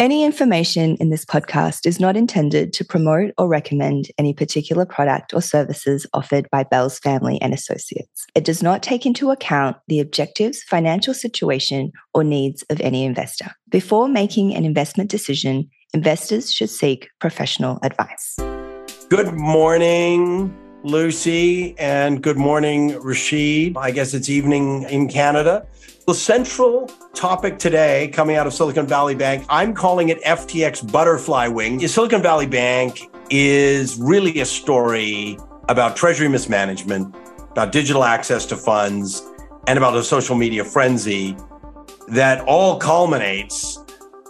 Any information in this podcast is not intended to promote or recommend any particular product or services offered by Bell's Family and Associates. It does not take into account the objectives, financial situation, or needs of any investor. Before making an investment decision, investors should seek professional advice. Good morning, Lucy, and good morning, Rasheed. I guess it's evening in Canada. The central topic today coming out of Silicon Valley Bank, I'm calling it FTX butterfly wing. Silicon Valley Bank is really a story about treasury mismanagement, about digital access to funds, and about a social media frenzy that all culminates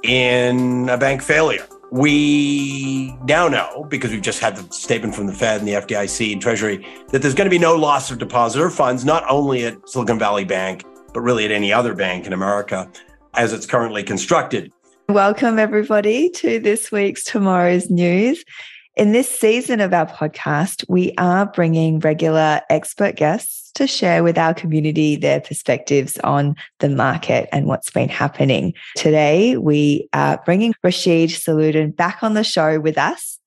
in a bank failure. We now know, because we've just had the statement from the Fed and the FDIC and Treasury, that there's going to be no loss of depositor funds, not only at Silicon Valley Bank, but really at any other bank in America as it's currently constructed. Welcome, everybody, to this week's Tomorrow's News. In this season of our podcast, we are bringing regular expert guests to share with our community their perspectives on the market and what's been happening. Today, we are bringing Rasheed Saleuddin back on the show with us.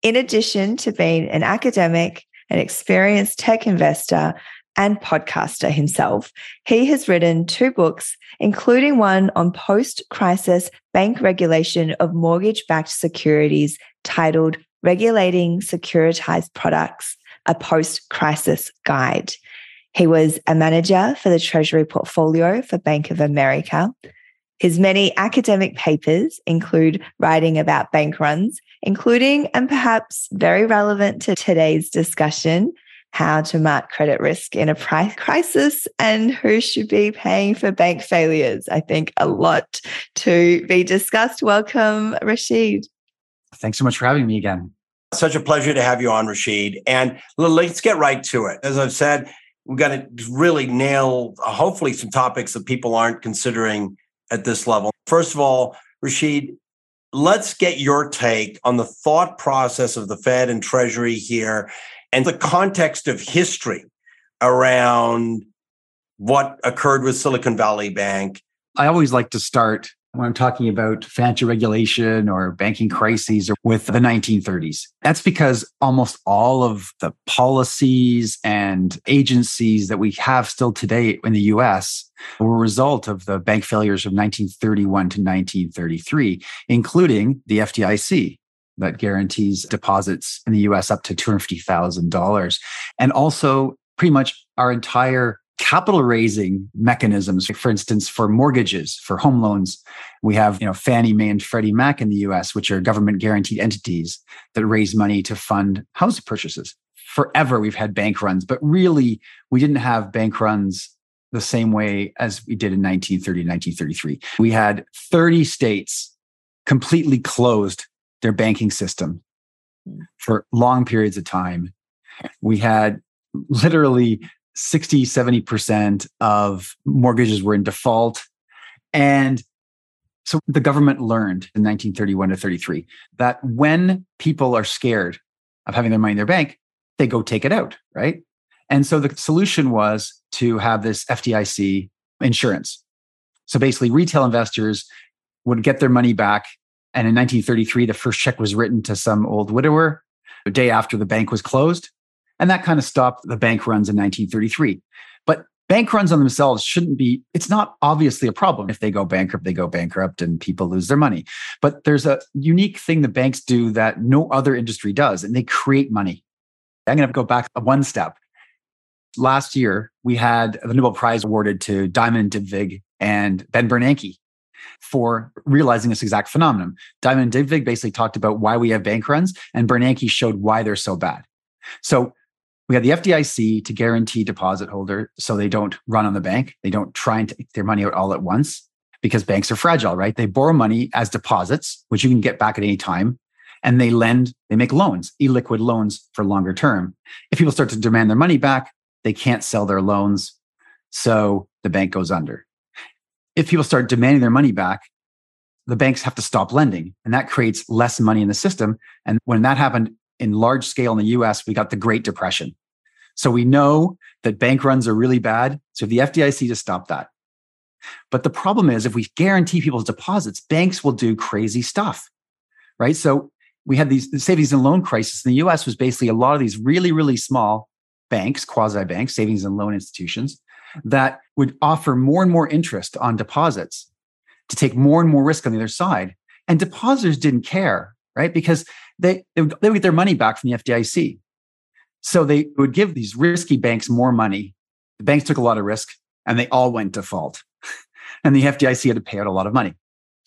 In addition to being an academic, an experienced tech investor, and podcaster himself, he has written two books, including one on post-crisis bank regulation of mortgage-backed securities titled Regulating Securitized Products, a Post-Crisis Guide. He was a manager for the Treasury portfolio for Bank of America. His many academic papers include writing about bank runs, including, and perhaps very relevant to today's discussion, how to mark credit risk in a price crisis and who should be paying for bank failures. I think a lot to be discussed. Welcome, Rasheed. Thanks so much for having me again. Such a pleasure to have you on, Rasheed. And let's get right to it. As I've said, we're going to really nail, hopefully, some topics that people aren't considering at this level. First of all, Rasheed, let's get your take on the thought process of the Fed and Treasury here and the context of history around what occurred with Silicon Valley Bank. I always like to start when I'm talking about financial regulation or banking crises with the 1930s. That's because almost all of the policies and agencies that we have still today in the US were a result of the bank failures of 1931 to 1933, including the FDIC. That guarantees deposits in the US up to $250,000. And also pretty much our entire capital raising mechanisms, for instance, for mortgages, for home loans. We have Fannie Mae and Freddie Mac in the US, which are government guaranteed entities that raise money to fund house purchases. Forever we've had bank runs, but really we didn't have bank runs the same way as we did in 1930, 1933. We had 30 states completely closed their banking system for long periods of time. We had literally 60, 70% of mortgages were in default. And so the government learned in 1931 to 33 that when people are scared of having their money in their bank, they go take it out, right? And so the solution was to have this FDIC insurance. So basically retail investors would get their money back. And in 1933, the first check was written to some old widower the day after the bank was closed. And that kind of stopped the bank runs in 1933. But bank runs on themselves shouldn't be, it's not obviously a problem. If they go bankrupt, they go bankrupt and people lose their money. But there's a unique thing that banks do that no other industry does, and they create money. I'm going to go back one step. Last year, we had the Nobel Prize awarded to Diamond, Dybvig, and Ben Bernanke for realizing this exact phenomenon. Diamond and Dybvig basically talked about why we have bank runs, and Bernanke showed why they're so bad. So we had the FDIC to guarantee deposit holders so they don't run on the bank. They don't try and take their money out all at once because banks are fragile, right? They borrow money as deposits, which you can get back at any time, and they lend, they make loans, illiquid loans for longer term. If people start to demand their money back, they can't sell their loans, so the bank goes under. If people start demanding their money back, the banks have to stop lending, and that creates less money in the system. And when that happened in large scale in the US, we got the Great Depression. So we know that bank runs are really bad. So the FDIC to stop that. But the problem is, if we guarantee people's deposits, banks will do crazy stuff, right? So we had these savings and loan crisis in the U.S. was basically a lot of these really, really small banks, quasi-banks, savings and loan institutions that would offer more and more interest on deposits to take more and more risk on the other side. And depositors didn't care, right? Because they would get their money back from the FDIC. So they would give these risky banks more money. The banks took a lot of risk and they all went default. And the FDIC had to pay out a lot of money.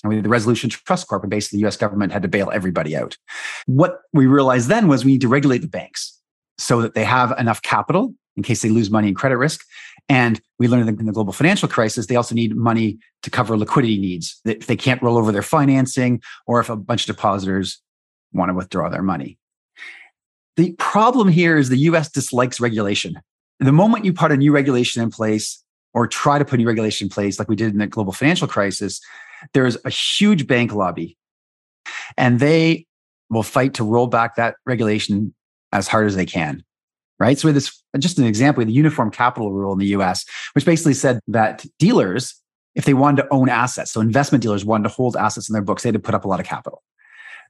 And we had the Resolution Trust Corp, and basically the US government had to bail everybody out. What we realized then was we need to regulate the banks so that they have enough capital in case they lose money in credit risk. And we learned in the global financial crisis, they also need money to cover liquidity needs. If they can't roll over their financing or if a bunch of depositors want to withdraw their money. The problem here is the US dislikes regulation. The moment you put a new regulation in place or try to put new regulation in place, like we did in the global financial crisis, there is a huge bank lobby and they will fight to roll back that regulation as hard as they can, right? So with this, just an example, the uniform capital rule in the US, which basically said that dealers, if they wanted to own assets, so investment dealers wanted to hold assets in their books, they had to put up a lot of capital.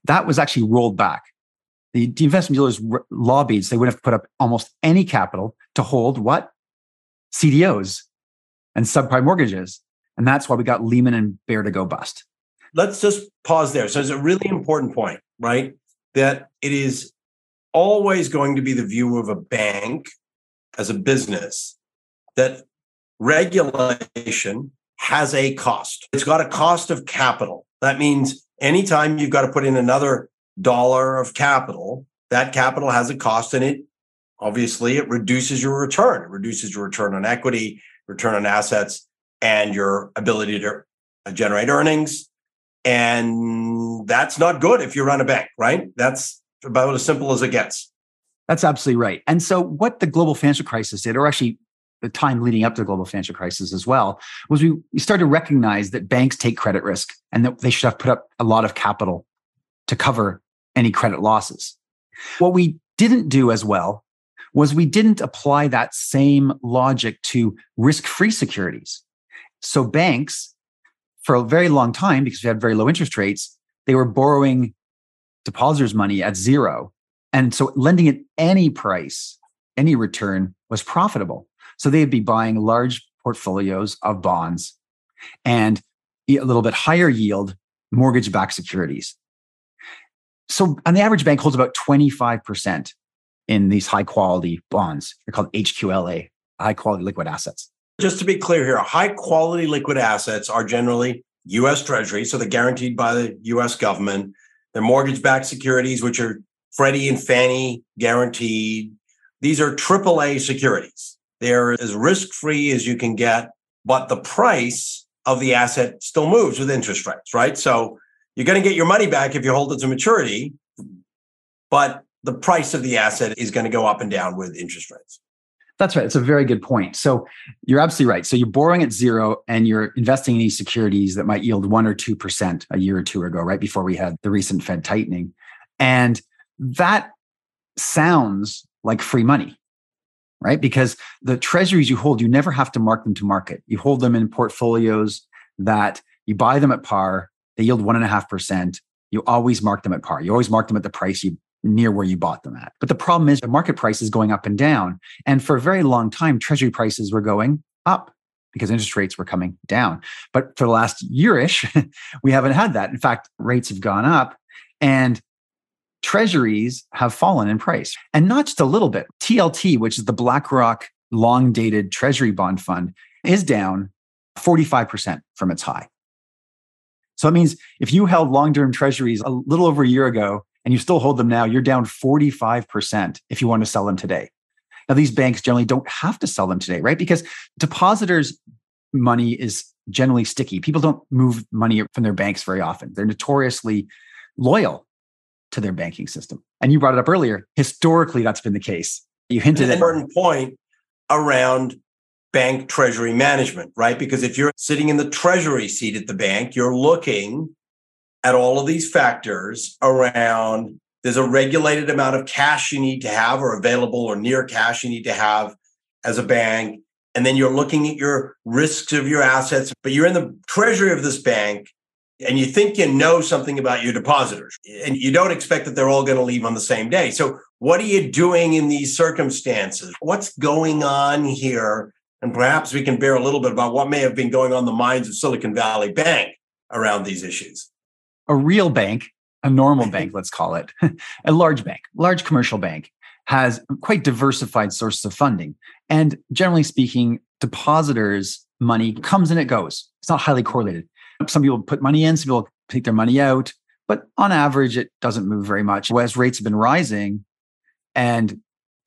That was actually rolled back. The investment dealers lobbied, so they would have put up almost any capital to hold what? CDOs and subprime mortgages. And that's why we got Lehman and Bear to go bust. Let's just pause there. So it's a really important point, right? That it is always going to be the view of a bank as a business that regulation has a cost. It's got a cost of capital. That means anytime you've got to put in another dollar of capital, that capital has a cost in it. Obviously, it reduces your return. It reduces your return on equity, return on assets, and your ability to generate earnings. And that's not good if you run a bank, right? That's about as simple as it gets. That's absolutely right. And so what the global financial crisis did, or actually the time leading up to the global financial crisis as well, was we started to recognize that banks take credit risk and that they should have put up a lot of capital to cover any credit losses. What we didn't do as well was we didn't apply that same logic to risk-free securities. So banks, for a very long time, because we had very low interest rates, they were borrowing depositors' money at zero. And so lending at any price, any return was profitable. So they'd be buying large portfolios of bonds and a little bit higher yield mortgage-backed securities. So on the average bank holds about 25% in these high quality bonds. They're called HQLA, high quality liquid assets. Just to be clear here, high quality liquid assets are generally US Treasury. So they're guaranteed by the US government. They're mortgage-backed securities, which are Freddie and Fannie guaranteed. These are AAA securities. They're as risk-free as you can get, but the price of the asset still moves with interest rates, right? So you're going to get your money back if you hold it to maturity, but the price of the asset is going to go up and down with interest rates. That's right. It's a very good point. So you're absolutely right. So you're borrowing at zero and you're investing in these securities that might yield 1 or 2% a year or two ago, right before we had the recent Fed tightening. And that sounds like free money, right? Because the treasuries you hold, you never have to mark them to market. You hold them in portfolios that you buy them at par. They yield 1.5%. You always mark them at par. You always mark them at the price you near where you bought them at. But the problem is the market price is going up and down. And for a very long time, treasury prices were going up because interest rates were coming down. But for the last year-ish, we haven't had that. In fact, rates have gone up and treasuries have fallen in price. And not just a little bit. TLT, which is the BlackRock long-dated treasury bond fund, is down 45% from its high. So that means if you held long-term treasuries a little over a year ago and you still hold them now, you're down 45% if you want to sell them today. Now, these banks generally don't have to sell them today, right? Because depositors' money is generally sticky. People don't move money from their banks very often. They're notoriously loyal to their banking system. And you brought it up earlier. Historically, that's been the case. You hinted at an important point around bank treasury management, right? Because if you're sitting in the treasury seat at the bank, you're looking at all of these factors around there's a regulated amount of cash you need to have or available or near cash you need to have as a bank. and then you're looking at your risks of your assets, but you're in the treasury of this bank and you think you know something about your depositors and you don't expect that they're all going to leave on the same day. So what are you doing in these circumstances? What's going on here? And perhaps we can bear a little bit about what may have been going on in the minds of Silicon Valley Bank around these issues. A real bank, a normal bank, let's call it, a large bank, large commercial bank, has quite diversified sources of funding. And generally speaking, depositors' money comes and it goes. It's not highly correlated. Some people put money in, some people take their money out, but on average, it doesn't move very much. Whereas rates have been rising and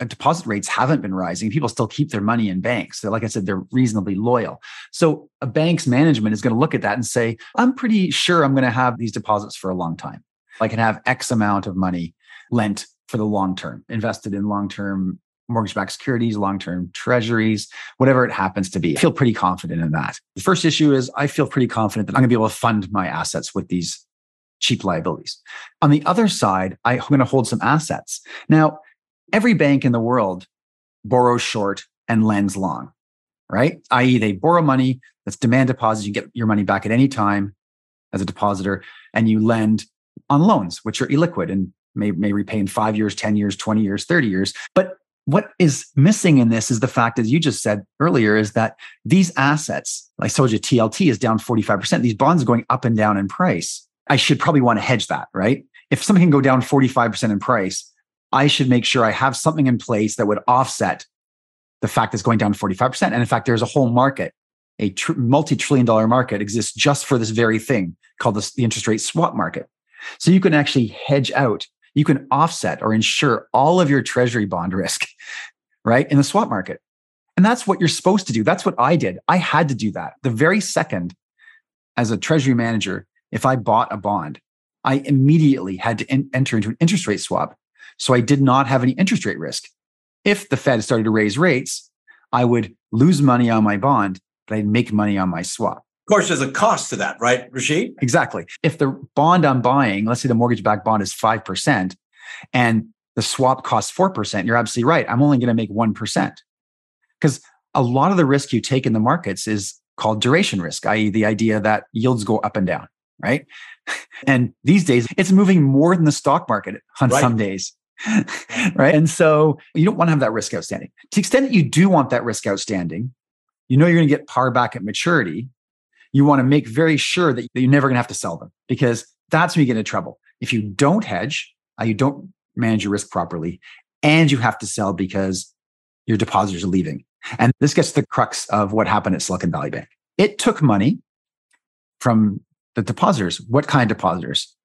deposit rates haven't been rising, people still keep their money in banks. So like I said, they're reasonably loyal. So a bank's management is going to look at that and say, I'm pretty sure I'm going to have these deposits for a long time. I can have X amount of money lent for the long term, invested in long-term mortgage-backed securities, long-term treasuries, whatever it happens to be. I feel pretty confident in that. The first issue is I feel pretty confident that I'm going to be able to fund my assets with these cheap liabilities. On the other side, I'm going to hold some assets. Now, every bank in the world borrows short and lends long, right? I.e., they borrow money, that's demand deposits. You get your money back at any time as a depositor, and you lend on loans, which are illiquid and may repay in 5 years, 10 years, 20 years, 30 years. But what is missing in this is the fact, as you just said earlier, is that these assets, I told you TLT is down 45%. These bonds are going up and down in price. I should probably want to hedge that, right? If something can go down 45% in price, I should make sure I have something in place that would offset the fact it's going down 45%. And in fact, there's a whole market, a multi-trillion-dollar market exists just for this very thing called the interest rate swap market. So you can actually hedge out. You can offset or insure all of your treasury bond risk, right, in the swap market. And that's what you're supposed to do. That's what I did. I had to do that. The very second, as a treasury manager, if I bought a bond, I immediately had to enter into an interest rate swap. So I did not have any interest rate risk. If the Fed started to raise rates, I would lose money on my bond, but I'd make money on my swap. Of course, there's a cost to that, right, Rasheed? Exactly. If the bond I'm buying, let's say the mortgage-backed bond is 5% and the swap costs 4%, you're absolutely right. I'm only going to make 1%. Because a lot of the risk you take in the markets is called duration risk, i.e. the idea that yields go up and down, right? And these days, it's moving more than the stock market on some days. Right. And so you don't want to have that risk outstanding. To the extent that you do want that risk outstanding, you know you're going to get par back at maturity. You want to make very sure that you're never going to have to sell them because that's when you get into trouble. If you don't hedge, you don't manage your risk properly, and you have to sell because your depositors are leaving. And this gets to the crux of what happened at Silicon Valley Bank. It took money from the depositors. What kind of depositors?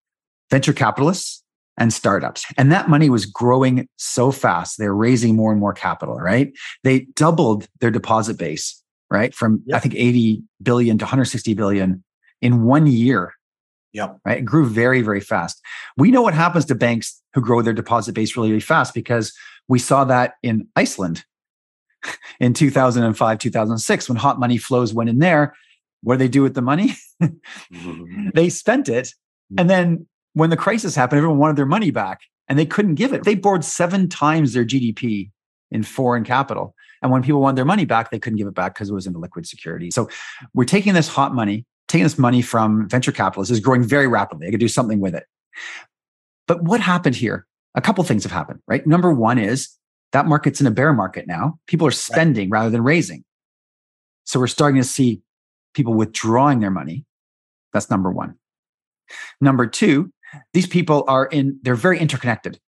Venture capitalists and startups. And that money was growing so fast. They're raising more and more capital, right? They doubled their deposit base. Right? From, I think, 80 billion to 160 billion in 1 year. Yep. Right? It grew very, very fast. We know what happens to banks who grow their deposit base really, really fast because we saw that in Iceland in 2005, 2006, when hot money flows went in there. What do they do with the money? They spent it. And then when the crisis happened, everyone wanted their money back and they couldn't give it. They borrowed 7 times their GDP in foreign capital. And when people wanted their money back, they couldn't give it back because it was in a liquid security. So we're taking this hot money, taking this money from venture capitalists is growing very rapidly. I could do something with it. But what happened here? A couple of things have happened, right? Number one is that market's in a bear market now. People are spending rather than raising. So we're starting to see people withdrawing their money. That's number one. Number two, these people they're very interconnected,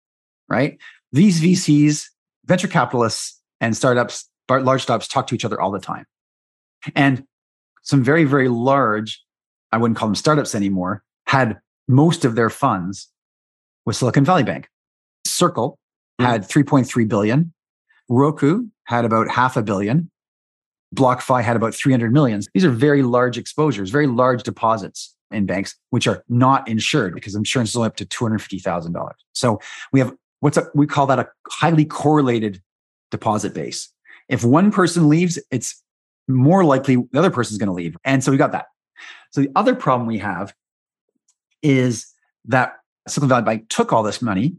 right? These VCs, venture capitalists, and startups, large startups talk to each other all the time. And some very, very large, I wouldn't call them startups anymore, had most of their funds with Silicon Valley Bank. Circle had 3.3 billion. Roku had about $500 million. BlockFi had about 300 million. These are very large exposures, very large deposits in banks, which are not insured because insurance is only up to $250,000. So we have we call that a highly correlated deposit base. If one person leaves, it's more likely the other person's going to leave. And so we got that. So the other problem we have is that Silicon Valley Bank took all this money.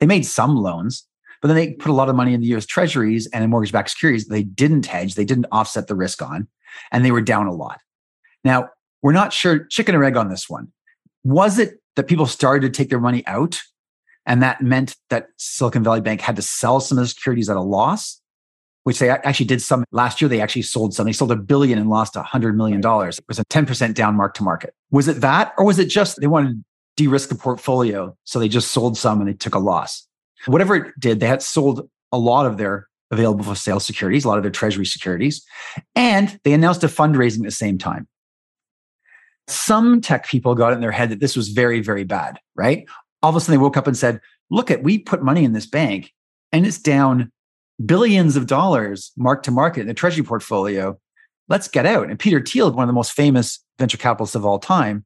They made some loans, But then they put a lot of money in the U.S. Treasuries and in mortgage-backed securities. They didn't hedge. They didn't offset the risk on, and they were down a lot. Now, we're not sure, chicken or egg on this one. Was it that people started to take their money out, and that meant that Silicon Valley Bank had to sell some of the securities at a loss, which they actually did some last year? They actually sold some. They sold $1 billion and lost $100 million. It was a 10% down mark to market. Was it that, or was it just they wanted to de-risk the portfolio, so they just sold some and they took a loss? Whatever it did, they had sold a lot of their available for sale securities, a lot of their Treasury securities, and they announced a fundraising at the same time. Some tech people got it in their head that this was very, very bad, right? All of a sudden they woke up and said, look at, we put money in this bank and it's down billions of dollars mark to market in the Treasury portfolio. Let's get out. And Peter Thiel, one of the most famous venture capitalists of all time,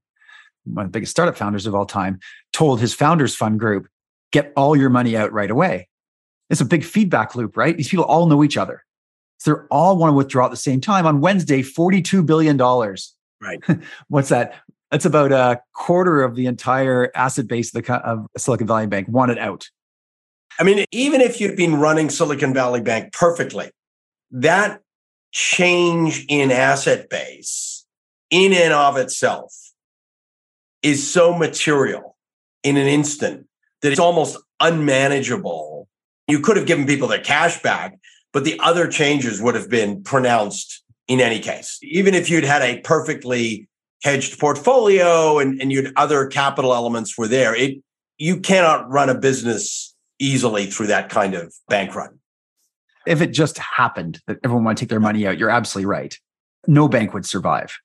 one of the biggest startup founders of all time, told his Founders Fund group, get all your money out right away. It's a big feedback loop, right? These people all know each other. So they all want to withdraw at the same time. On Wednesday, $42 billion. Right. What's that? That's about a quarter of the entire asset base of Silicon Valley Bank wanted out. I mean, even if you'd been running Silicon Valley Bank perfectly, that change in asset base in and of itself is so material in an instant that it's almost unmanageable. You could have given people their cash back, but the other changes would have been pronounced in any case. Even if you'd had a perfectly hedged portfolio and you'd other capital elements were there, you cannot run a business easily through that kind of bank run. If it just happened that everyone wanted to take their money out, you're absolutely right. No bank would survive.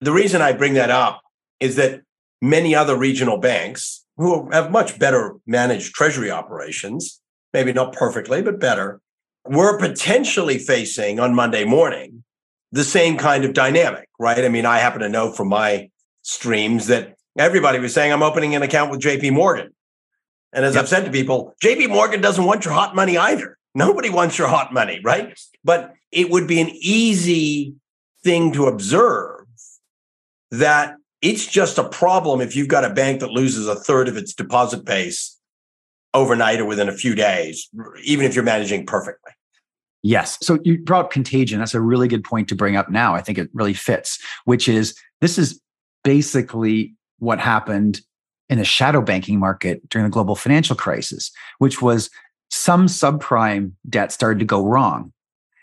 The reason I bring that up is that many other regional banks who have much better managed treasury operations, maybe not perfectly, but better, were potentially facing on Monday morning the same kind of dynamic, right? I mean, I happen to know from my streams that everybody was saying, I'm opening an account with JP Morgan. And as I've said to people, JP Morgan doesn't want your hot money either. Nobody wants your hot money, right? But it would be an easy thing to observe that it's just a problem if you've got a bank that loses a third of its deposit base overnight or within a few days, even if you're managing perfectly. Yes. So you brought up contagion. That's a really good point to bring up now. I think it really fits, which is this is basically what happened in the shadow banking market during the global financial crisis, which was some subprime debt started to go wrong.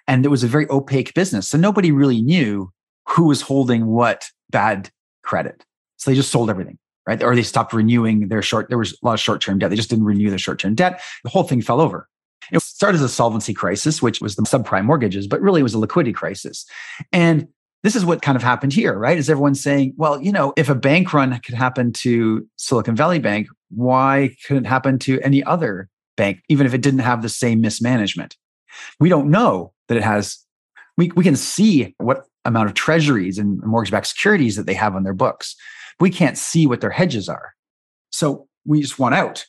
And it was a very opaque business. So nobody really knew who was holding what bad credit. So they just sold everything. Right? Or they stopped renewing their there was a lot of short-term debt. They just didn't renew their short-term debt. The whole thing fell over. It started as a solvency crisis, which was the subprime mortgages, but really it was a liquidity crisis. And this is what kind of happened here, right? Is everyone saying, well, you know, if a bank run could happen to Silicon Valley Bank, why couldn't it happen to any other bank, even if it didn't have the same mismanagement? We don't know that it has. We can see what amount of treasuries and mortgage-backed securities that they have on their books. We can't see what their hedges are. So we just want out,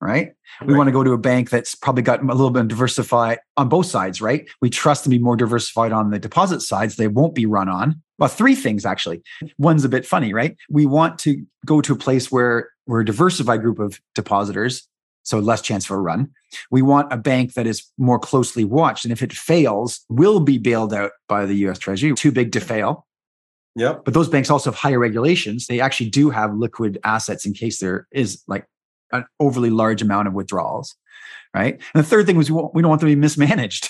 right? We want to go to a bank that's probably got a little bit diversified on both sides, right? We trust to be more diversified on the deposit sides. They won't be run on. Well, three things, actually. One's a bit funny, right? We want to go to a place where we're a diversified group of depositors, so less chance for a run. We want a bank that is more closely watched. And if it fails, will be bailed out by the U.S. Treasury. Too big to fail. Yeah, but those banks also have higher regulations. They actually do have liquid assets in case there is like an overly large amount of withdrawals, right? And the third thing was we don't want them to be mismanaged.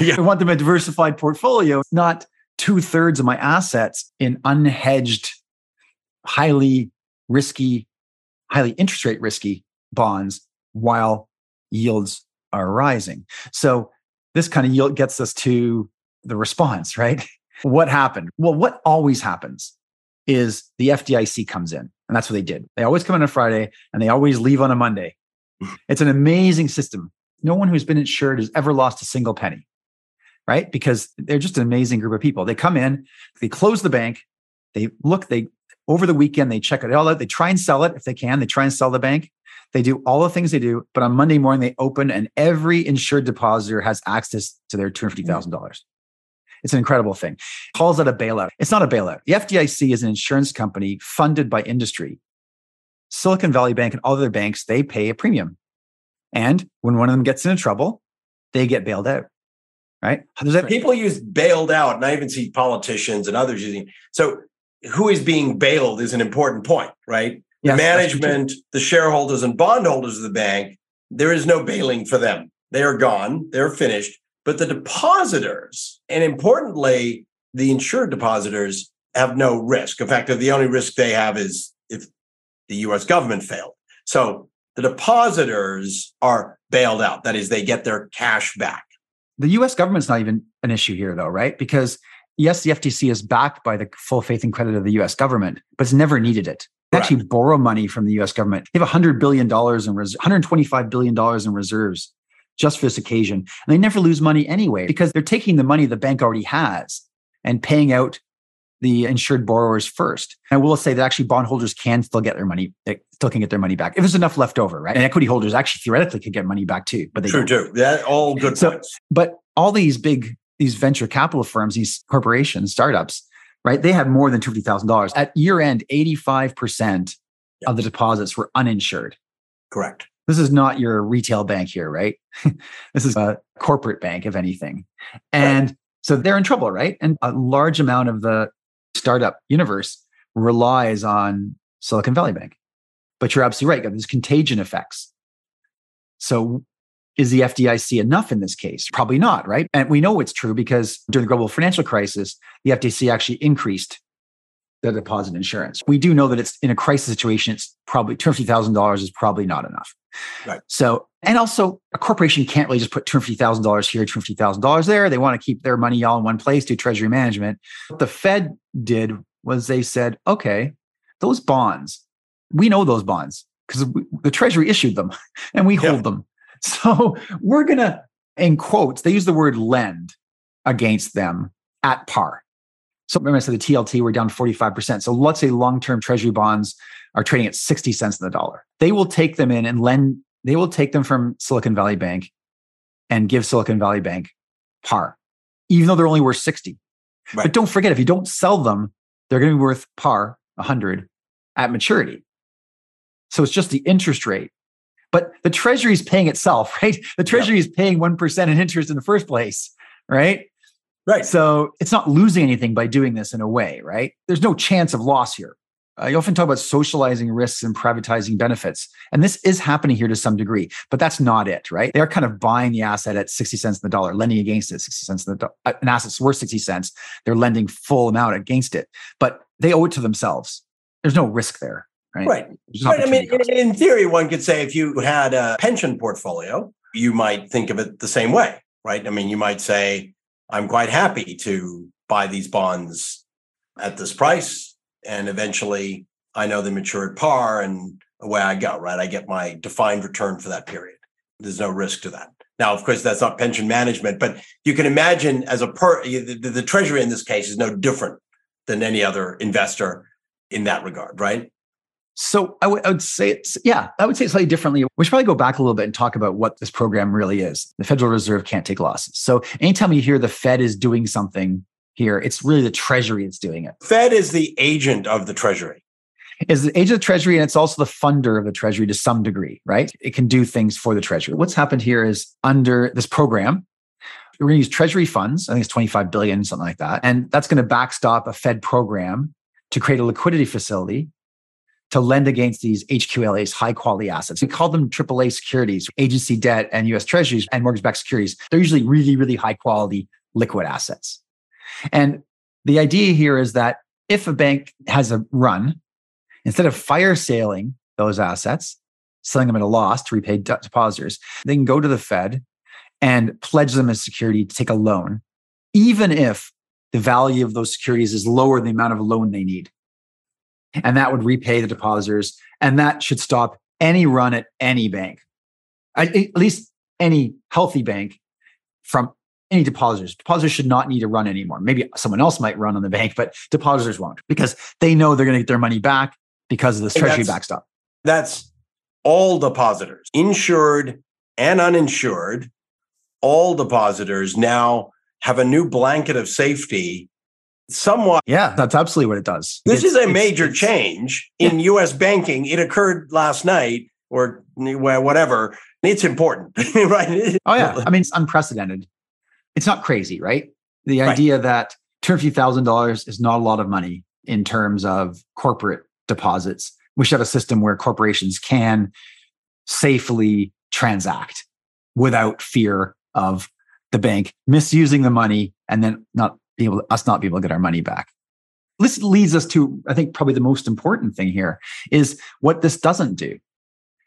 We want them a diversified portfolio, not 2/3 of my assets in unhedged, highly risky, highly interest rate risky bonds while yields are rising. So this kind of yield gets us to the response, right? What happened? Well, what always happens is the FDIC comes in, and that's what they did. They always come in on a Friday, and they always leave on a Monday. It's an amazing system. No one who's been insured has ever lost a single penny, right? Because they're just an amazing group of people. They come in, they close the bank, they over the weekend, they check it all out. They try and sell it if they can. They try and sell the bank. They do all the things they do, but on Monday morning, they open, and every insured depositor has access to their $250,000. It's an incredible thing. Calls it a bailout. It's not a bailout. The FDIC is an insurance company funded by industry. Silicon Valley Bank and all other banks, they pay a premium. And when one of them gets into trouble, they get bailed out. Right? People use bailed out, and I even see politicians and others using. So who is being bailed is an important point, right? Yes, management, the shareholders and bondholders of the bank, there is no bailing for them. They are gone. They're finished. But the depositors, and importantly, the insured depositors, have no risk. In fact, the only risk they have is if the U.S. government failed. So the depositors are bailed out. That is, they get their cash back. The U.S. government's not even an issue here, though, right? Because, yes, the FTC is backed by the full faith and credit of the U.S. government, but it's never needed it. They actually borrow money from the U.S. government. They have $100 billion in $125 billion in reserves just for this occasion. And they never lose money anyway, because they're taking the money the bank already has and paying out the insured borrowers first. And I will say that actually bondholders can still get their money, they still can get their money back if there's enough left over, right? And equity holders actually theoretically could get money back too, but they don't. That all good points. But all these venture capital firms, these corporations, startups, right? They had more than $250,000 at year end. 85% of the deposits were uninsured. Correct. This is not your retail bank here, right? This is a corporate bank, if anything, and so they're in trouble, right? And a large amount of the startup universe relies on Silicon Valley Bank. But you're absolutely right. Got these contagion effects. So is the FDIC enough in this case? Probably not, right? And we know it's true because during the global financial crisis, the FDIC actually increased the deposit insurance. We do know that it's in a crisis situation, it's probably $250,000 is probably not enough. Right. So, and also a corporation can't really just put $250,000 here, $250,000 there. They want to keep their money all in one place, do treasury management. What the Fed did was they said, okay, those bonds, we know those bonds because the treasury issued them and we hold them. So we're going to, in quotes, they use the word lend against them at par. So remember I said the TLT were down 45%. So let's say long-term treasury bonds are trading at 60 cents on the dollar. They will take them in and lend, they will take them from Silicon Valley Bank and give Silicon Valley Bank par, even though they're only worth 60. Right. But don't forget, if you don't sell them, they're going to be worth par 100 at maturity. So it's just the interest rate. But the treasury is paying itself, right? The treasury is paying 1% in interest in the first place, right? Right. So it's not losing anything by doing this in a way, right? There's no chance of loss here. You often talk about socializing risks and privatizing benefits. And this is happening here to some degree, but that's not it, right? They're kind of buying the asset at 60 cents on the dollar, lending against it, 60 cents on the dollar. An asset's worth 60 cents. They're lending full amount against it, but they owe it to themselves. There's no risk there, right? Right. I mean, in theory, one could say if you had a pension portfolio, you might think of it the same way, right? I mean, you might say, I'm quite happy to buy these bonds at this price. And eventually I know they mature at par and away I go, right? I get my defined return for that period. There's no risk to that. Now, of course, that's not pension management, but you can imagine as the treasury in this case is no different than any other investor in that regard, right? So I would say it's, I would say it slightly differently. We should probably go back a little bit and talk about what this program really is. The Federal Reserve can't take losses. So anytime you hear the Fed is doing something here, it's really the Treasury that's doing it. Fed is the agent of the Treasury. It's the agent of the Treasury, and it's also the funder of the Treasury to some degree, right? It can do things for the Treasury. What's happened here is under this program, we're going to use Treasury funds. I think it's $25 billion, something like that. And that's going to backstop a Fed program to create a liquidity facility to lend against these HQLAs, high quality assets. We call them AAA securities, agency debt and US treasuries and mortgage-backed securities. They're usually really, really high quality liquid assets. And the idea here is that if a bank has a run, instead of fire sailing those assets, selling them at a loss to repay depositors, they can go to the Fed and pledge them as security to take a loan, even if the value of those securities is lower than the amount of a loan they need. And that would repay the depositors. And that should stop any run at any bank, at least any healthy bank, from any depositors. Depositors should not need to run anymore. Maybe someone else might run on the bank, but depositors won't because they know they're going to get their money back because of this treasury backstop. That's all depositors, insured and uninsured. All depositors now have a new blanket of safety. Somewhat. Yeah, that's absolutely what it does. This is a major change in U.S. banking. It occurred last night. or whatever, it's important, right? Oh, yeah. I mean, it's unprecedented. It's not crazy, right? The idea that $250,000 is not a lot of money in terms of corporate deposits. We should have a system where corporations can safely transact without fear of the bank misusing the money and then not be able to get our money back. This leads us to, I think, probably the most important thing here is what this doesn't do.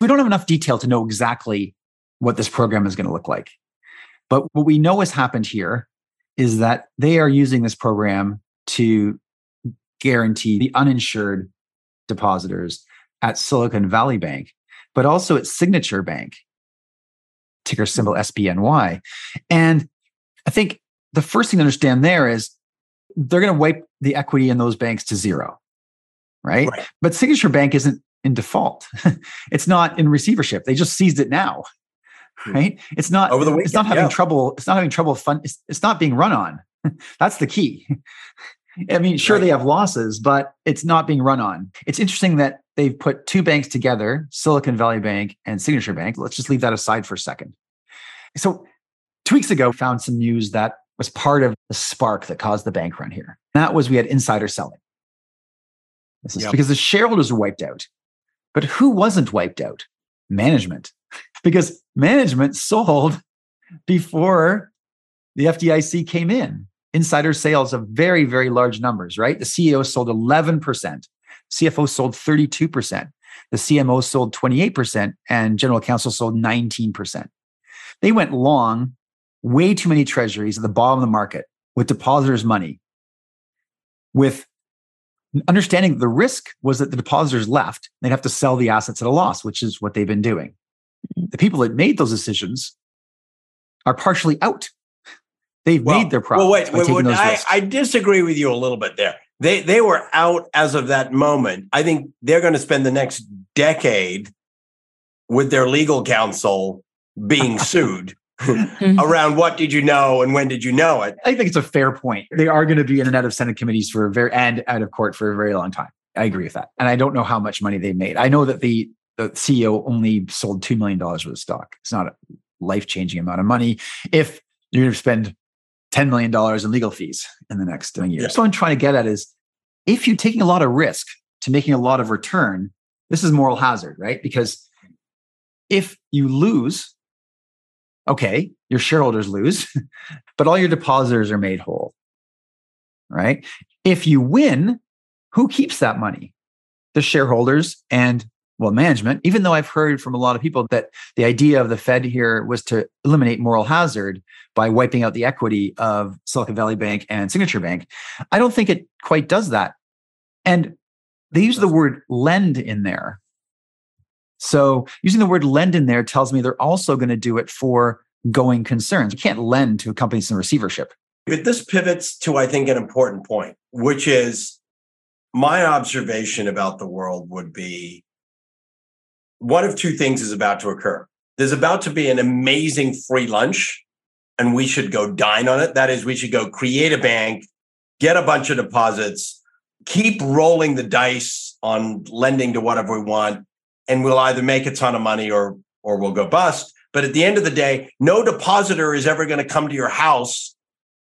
We don't have enough detail to know exactly what this program is going to look like. But what we know has happened here is that they are using this program to guarantee the uninsured depositors at Silicon Valley Bank, but also at Signature Bank, ticker symbol SBNY. And I think the first thing to understand there is they're going to wipe the equity in those banks to zero, right? But Signature Bank isn't in default. It's not in receivership. They just seized it now, right? It's not over the weekend. It's not having trouble. It's not having trouble. It's not being run on. That's the key. I mean, sure, they have losses, but it's not being run on. It's interesting that they've put two banks together, Silicon Valley Bank and Signature Bank. Let's just leave that aside for a second. So 2 weeks ago, we found some news that was part of the spark that caused the bank run here. And that was we had insider selling. This is because the shareholders were wiped out. But who wasn't wiped out? Management. Because management sold before the FDIC came in. Insider sales of very, very large numbers, right? The CEO sold 11%. CFO sold 32%. The CMO sold 28%. And general counsel sold 19%. They went long, way too many treasuries at the bottom of the market with depositors' money, with understanding the risk was that the depositors left. They'd have to sell the assets at a loss, which is what they've been doing. The people that made those decisions are partially out. They've made their profits. I disagree with you a little bit there. They were out as of that moment. I think they're going to spend the next decade with their legal counsel being sued around what did you know and when did you know it. I think it's a fair point. They are going to be in and out of Senate committees and out of court for a very long time. I agree with that. And I don't know how much money they made. I know that the CEO only sold $2 million worth of stock. It's not a life-changing amount of money. If you're going to spend $10 million in legal fees in the next year. Yeah. So what I'm trying to get at is, if you're taking a lot of risk to making a lot of return, this is moral hazard, right? Because if you lose, okay, your shareholders lose, but all your depositors are made whole, right? If you win, who keeps that money? The shareholders and management, even though I've heard from a lot of people that the idea of the Fed here was to eliminate moral hazard by wiping out the equity of Silicon Valley Bank and Signature Bank. I don't think it quite does that. And they use the word lend in there. So using the word lend in there tells me they're also going to do it for going concerns. You can't lend to a company that's in receivership. But this pivots to, I think, an important point, which is my observation about the world would be one of two things is about to occur. There's about to be an amazing free lunch, and we should go dine on it. That is, we should go create a bank, get a bunch of deposits, keep rolling the dice on lending to whatever we want, and we'll either make a ton of money or we'll go bust. But at the end of the day, no depositor is ever going to come to your house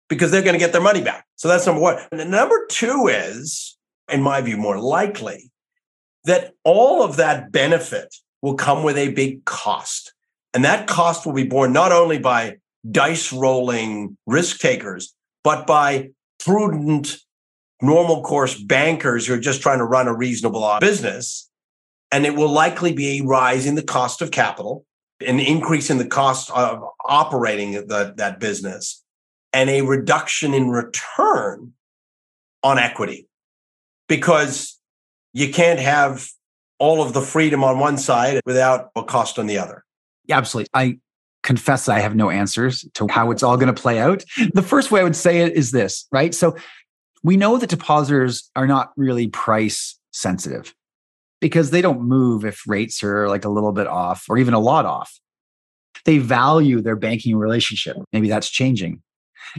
because they're going to get their money back. So that's number one. And number two is, in my view, more likely that all of that benefit will come with a big cost. And that cost will be borne not only by dice rolling risk takers, but by prudent, normal course bankers who are just trying to run a reasonable business. And it will likely be a rise in the cost of capital, an increase in the cost of operating that business, and a reduction in return on equity. Because you can't have all of the freedom on one side without a cost on the other. Yeah, absolutely. I confess I have no answers to how it's all going to play out. The first way I would say it is this, right? So we know that depositors are not really price sensitive because they don't move if rates are like a little bit off or even a lot off. They value their banking relationship. Maybe that's changing.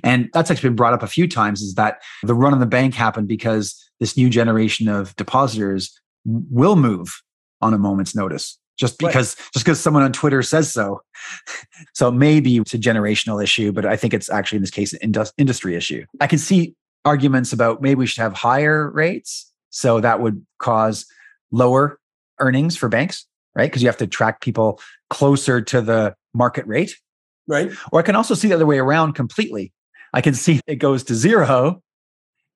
And that's actually been brought up a few times is that the run on the bank happened because this new generation of depositors will move on a moment's notice, just because someone on Twitter says so. So maybe it's a generational issue, but I think it's actually in this case an industry issue. I can see arguments about maybe we should have higher rates. So that would cause lower earnings for banks, right? Because you have to track people closer to the market rate. Right. Or I can also see the other way around completely. I can see it goes to zero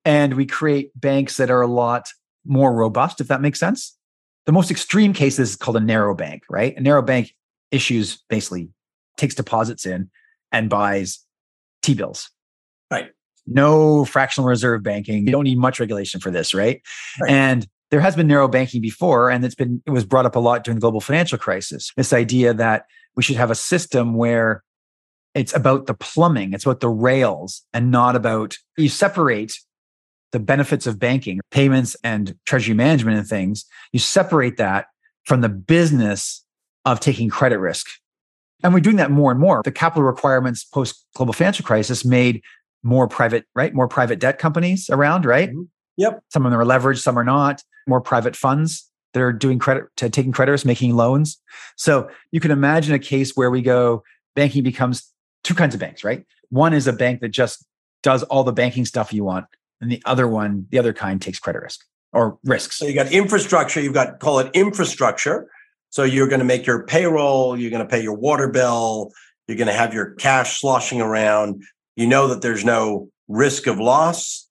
and we create banks that are a lot more robust, if that makes sense. The most extreme case is called a narrow bank, right? A narrow bank issues, basically takes deposits in and buys T-bills. Right. No fractional reserve banking. You don't need much regulation for this, right? And there has been narrow banking before, and it was brought up a lot during the global financial crisis. This idea that we should have a system where it's about the plumbing, it's about the rails, and not about, you separate the benefits of banking, payments and treasury management and things, you separate that from the business of taking credit risk. And we're doing that more and more. The capital requirements post-global financial crisis made more private debt companies around, right? Mm-hmm. Yep. Some of them are leveraged, some are not. More private funds that are doing credit, taking credit risk, making loans. So you can imagine a case where we go, banking becomes two kinds of banks, right? One is a bank that just does all the banking stuff you want. And the other one, the other kind, takes credit risk or risks. So you got infrastructure, call it infrastructure. So you're going to make your payroll, you're going to pay your water bill, you're going to have your cash sloshing around. You know that there's no risk of loss,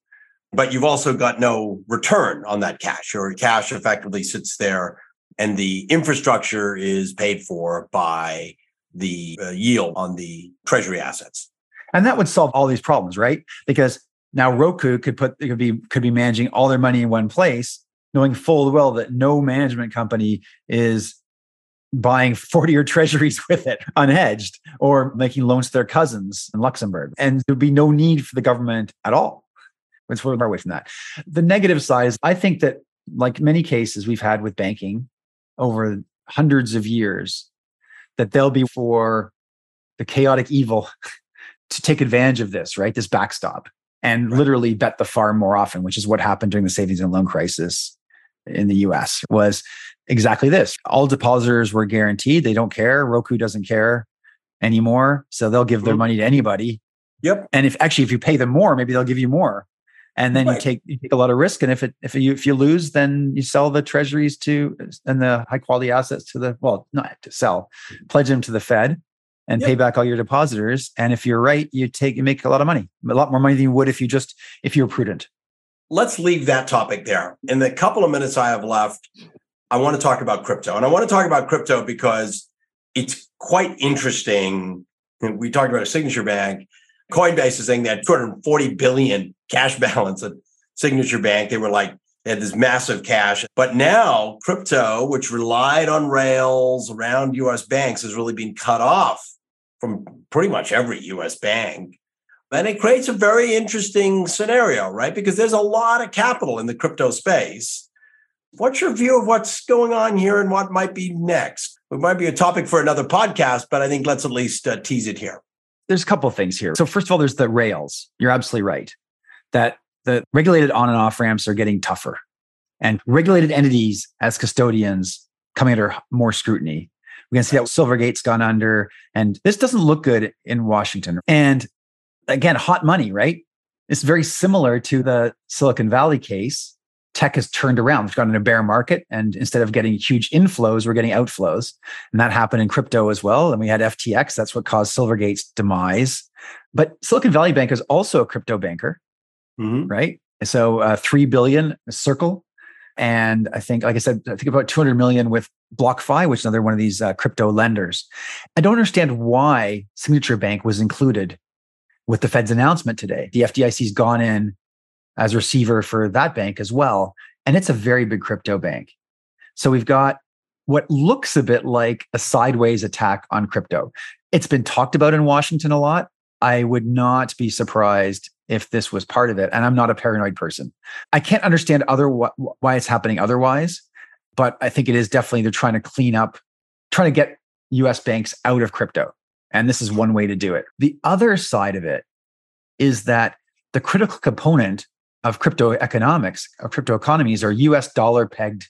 but you've also got no return on that cash. Your cash effectively sits there and the infrastructure is paid for by the yield on the treasury assets. And that would solve all these problems, right? Because now Roku could be managing all their money in one place, knowing full well that no management company is buying 40-year treasuries with it unhedged or making loans to their cousins in Luxembourg. And there'd be no need for the government at all. It's far away from that. The negative side is I think that, like many cases we've had with banking over hundreds of years, that they'll be for the chaotic evil to take advantage of this, right? This backstop. And literally bet the farm more often, which is what happened during the savings and loan crisis in the US, was exactly this. All depositors were guaranteed. They don't care. Roku doesn't care anymore. So they'll give their money to anybody. Yep. And if you pay them more, maybe they'll give you more. And then you take a lot of risk. And if you lose, then you sell the treasuries and the high quality assets pledge them to the Fed. And pay back all your depositors. And if you're right, you make a lot of money, a lot more money than you would if you were prudent. Let's leave that topic there. In the couple of minutes I have left, I want to talk about crypto. And I want to talk about crypto because it's quite interesting. We talked about a Signature Bank. Coinbase is saying they had $240 billion cash balance at Signature Bank. They had this massive cash. But now crypto, which relied on rails around U.S. banks, has really been cut off from pretty much every U.S. bank. And it creates a very interesting scenario, right? Because there's a lot of capital in the crypto space. What's your view of what's going on here and what might be next? It might be a topic for another podcast, but I think let's at least tease it here. There's a couple of things here. So first of all, there's the rails. You're absolutely right that the regulated on and off ramps are getting tougher, and regulated entities as custodians coming under more scrutiny. We can see that Silvergate's gone under, and this doesn't look good in Washington. And again, hot money, right? It's very similar to the Silicon Valley case. Tech has turned around. It's gone in a bear market. And instead of getting huge inflows, we're getting outflows. And that happened in crypto as well. And we had FTX. That's what caused Silvergate's demise. But Silicon Valley Bank is also a crypto banker. Mm-hmm. Right. So $3 billion Circle. And I think, like I said, about 200 million with BlockFi, which is another one of these crypto lenders. I don't understand why Signature Bank was included with the Fed's announcement today. The FDIC's gone in as receiver for that bank as well. And it's a very big crypto bank. So we've got what looks a bit like a sideways attack on crypto. It's been talked about in Washington a lot. I would not be surprised if this was part of it. And I'm not a paranoid person. I can't understand why it's happening otherwise, but I think it is definitely they're trying to clean up, trying to get US banks out of crypto. And this is one way to do it. The other side of it is that the critical component of crypto economics, of crypto economies, are US dollar pegged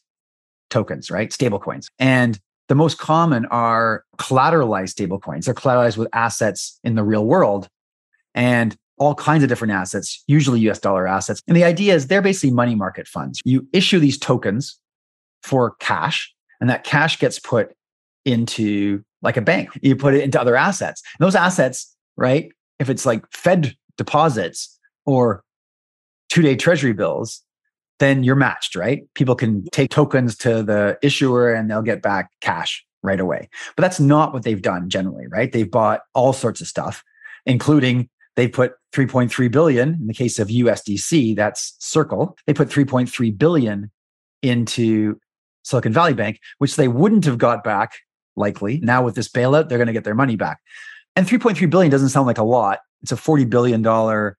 tokens, right? Stablecoins. And The most common are collateralized stablecoins. They're collateralized with assets in the real world and all kinds of different assets, usually US dollar assets. And the idea is they're basically money market funds. You issue these tokens for cash, and that cash gets put into like a bank. You put it into other assets. And those assets, right? If it's like Fed deposits or two-day Treasury bills, then you're matched, right? People can take tokens to the issuer and they'll get back cash right away. But that's not what they've done generally, right? They've bought all sorts of stuff, including they put $3.3 billion, in the case of USDC, that's Circle. They put $3.3 billion into Silicon Valley Bank, which they wouldn't have got back likely. Now with this bailout, they're going to get their money back. And $3.3 billion doesn't sound like a lot. It's a $40 billion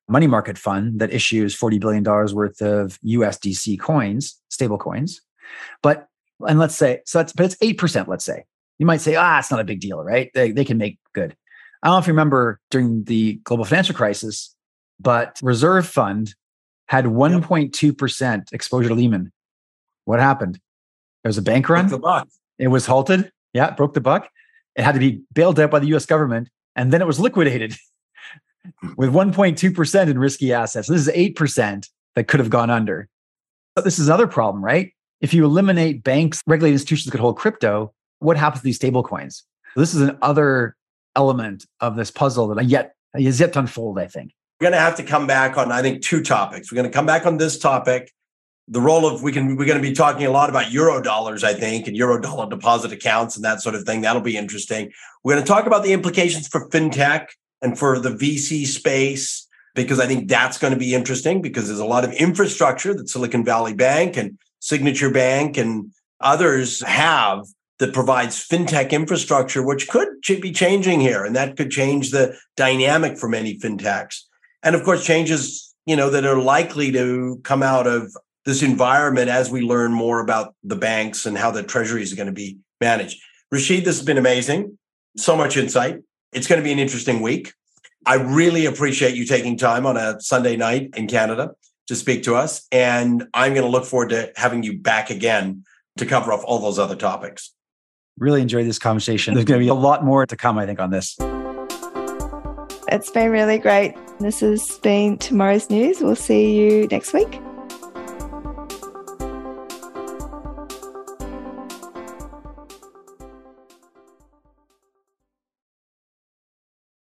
money market fund that issues $40 billion worth of USDC coins, stable coins. But, and let's say, so that's, but it's 8%, let's say. You might say, it's not a big deal, right? They can make good. I don't know if you remember during the global financial crisis, but Reserve Fund had 1.2% exposure to Lehman. What happened? There was a bank run. It was halted. Yeah, it broke the buck. It had to be bailed out by the US government, and then it was liquidated with 1.2% in risky assets. This is 8% that could have gone under. But this is another problem, right? If you eliminate banks, regulated institutions that hold crypto, what happens to these stable coins? This is another element of this puzzle that is yet to unfold, I think. We're going to have to come back on, I think, two topics. We're going to come back on this topic, the role of, we're going to be talking a lot about Eurodollars, I think, and Eurodollar deposit accounts and that sort of thing. That'll be interesting. We're going to talk about the implications for fintech and for the VC space, because I think that's going to be interesting because there's a lot of infrastructure that Silicon Valley Bank and Signature Bank and others have that provides fintech infrastructure, which could be changing here. And that could change the dynamic for many fintechs. And of course, changes, that are likely to come out of this environment as we learn more about the banks and how the treasuries are going to be managed. Rasheed, this has been amazing. So much insight. It's going to be an interesting week. I really appreciate you taking time on a Sunday night in Canada to speak to us. And I'm going to look forward to having you back again to cover off all those other topics. Really enjoyed this conversation. There's going to be a lot more to come, I think, on this. It's been really great. This has been Tomorrow's News. We'll see you next week.